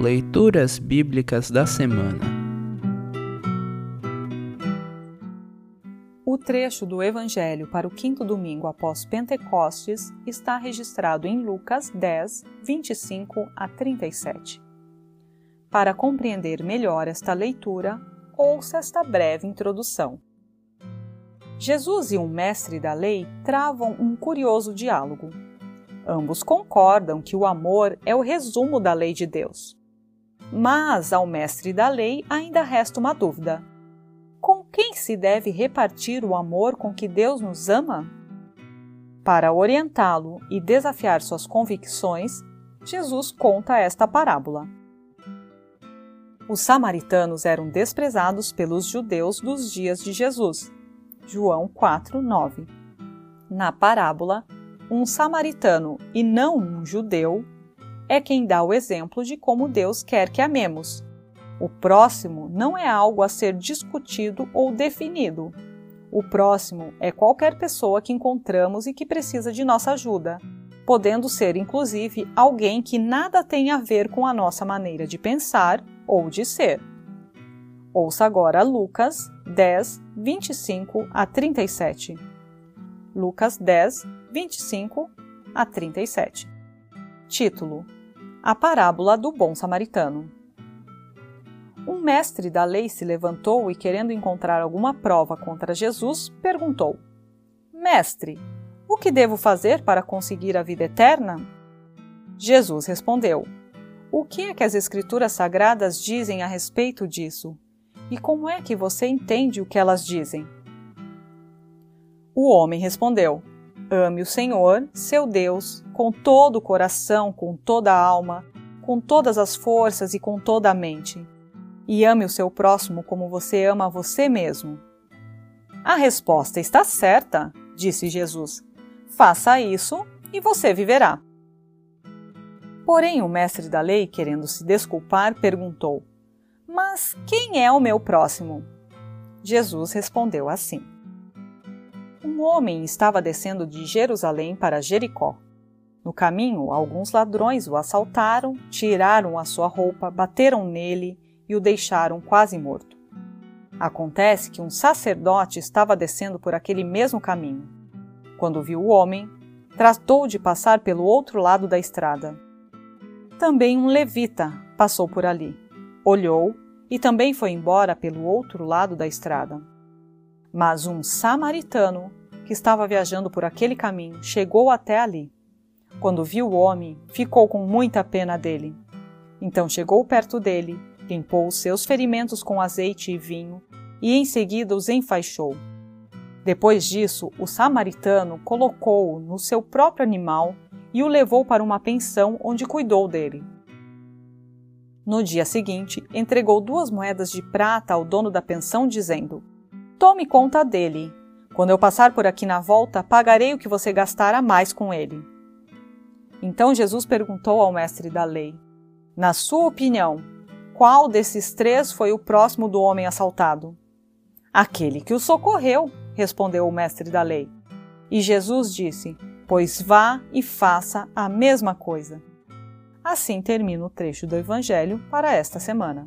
Leituras Bíblicas da Semana. O trecho do Evangelho para o quinto domingo após Pentecostes está registrado em Lucas 10, 25 a 37. Para compreender melhor esta leitura, ouça esta breve introdução. Jesus e um mestre da lei travam um curioso diálogo. Ambos concordam que o amor é o resumo da lei de Deus. Mas ao mestre da lei ainda resta uma dúvida. Com quem se deve repartir o amor com que Deus nos ama? Para orientá-lo e desafiar suas convicções, Jesus conta esta parábola. Os samaritanos eram desprezados pelos judeus dos dias de Jesus. João 4, 9. Na parábola, um samaritano e não um judeu é quem dá o exemplo de como Deus quer que amemos. O próximo não é algo a ser discutido ou definido. O próximo é qualquer pessoa que encontramos e que precisa de nossa ajuda, podendo ser inclusive alguém que nada tem a ver com a nossa maneira de pensar ou de ser. Ouça agora Lucas 10, 25 a 37. Lucas 10, 25 a 37. Título: A Parábola do Bom Samaritano. Um mestre da lei se levantou e, querendo encontrar alguma prova contra Jesus, perguntou: Mestre, o que devo fazer para conseguir a vida eterna? Jesus respondeu: O que é que as Escrituras Sagradas dizem a respeito disso? E como é que você entende o que elas dizem? O homem respondeu: Ame o Senhor, seu Deus, com todo o coração, com toda a alma, com todas as forças e com toda a mente. E ame o seu próximo como você ama a você mesmo. A resposta está certa, disse Jesus. Faça isso e você viverá. Porém, o mestre da lei, querendo se desculpar, perguntou: Mas quem é o meu próximo? Jesus respondeu assim: Um homem estava descendo de Jerusalém para Jericó. No caminho, alguns ladrões o assaltaram, tiraram a sua roupa, bateram nele e o deixaram quase morto. Acontece que um sacerdote estava descendo por aquele mesmo caminho. Quando viu o homem, tratou de passar pelo outro lado da estrada. Também um levita passou por ali, olhou e também foi embora pelo outro lado da estrada. Mas um samaritano, que estava viajando por aquele caminho, chegou até ali. Quando viu o homem, ficou com muita pena dele. Então chegou perto dele, limpou os seus ferimentos com azeite e vinho e em seguida os enfaixou. Depois disso, o samaritano colocou-o no seu próprio animal e o levou para uma pensão onde cuidou dele. No dia seguinte, entregou 2 moedas de prata ao dono da pensão, dizendo: Tome conta dele. Quando eu passar por aqui na volta, pagarei o que você gastar a mais com ele. Então Jesus perguntou ao mestre da lei: Na sua opinião, qual desses 3 foi o próximo do homem assaltado? Aquele que o socorreu, respondeu o mestre da lei. E Jesus disse: Pois vá e faça a mesma coisa. Assim termina o trecho do Evangelho para esta semana.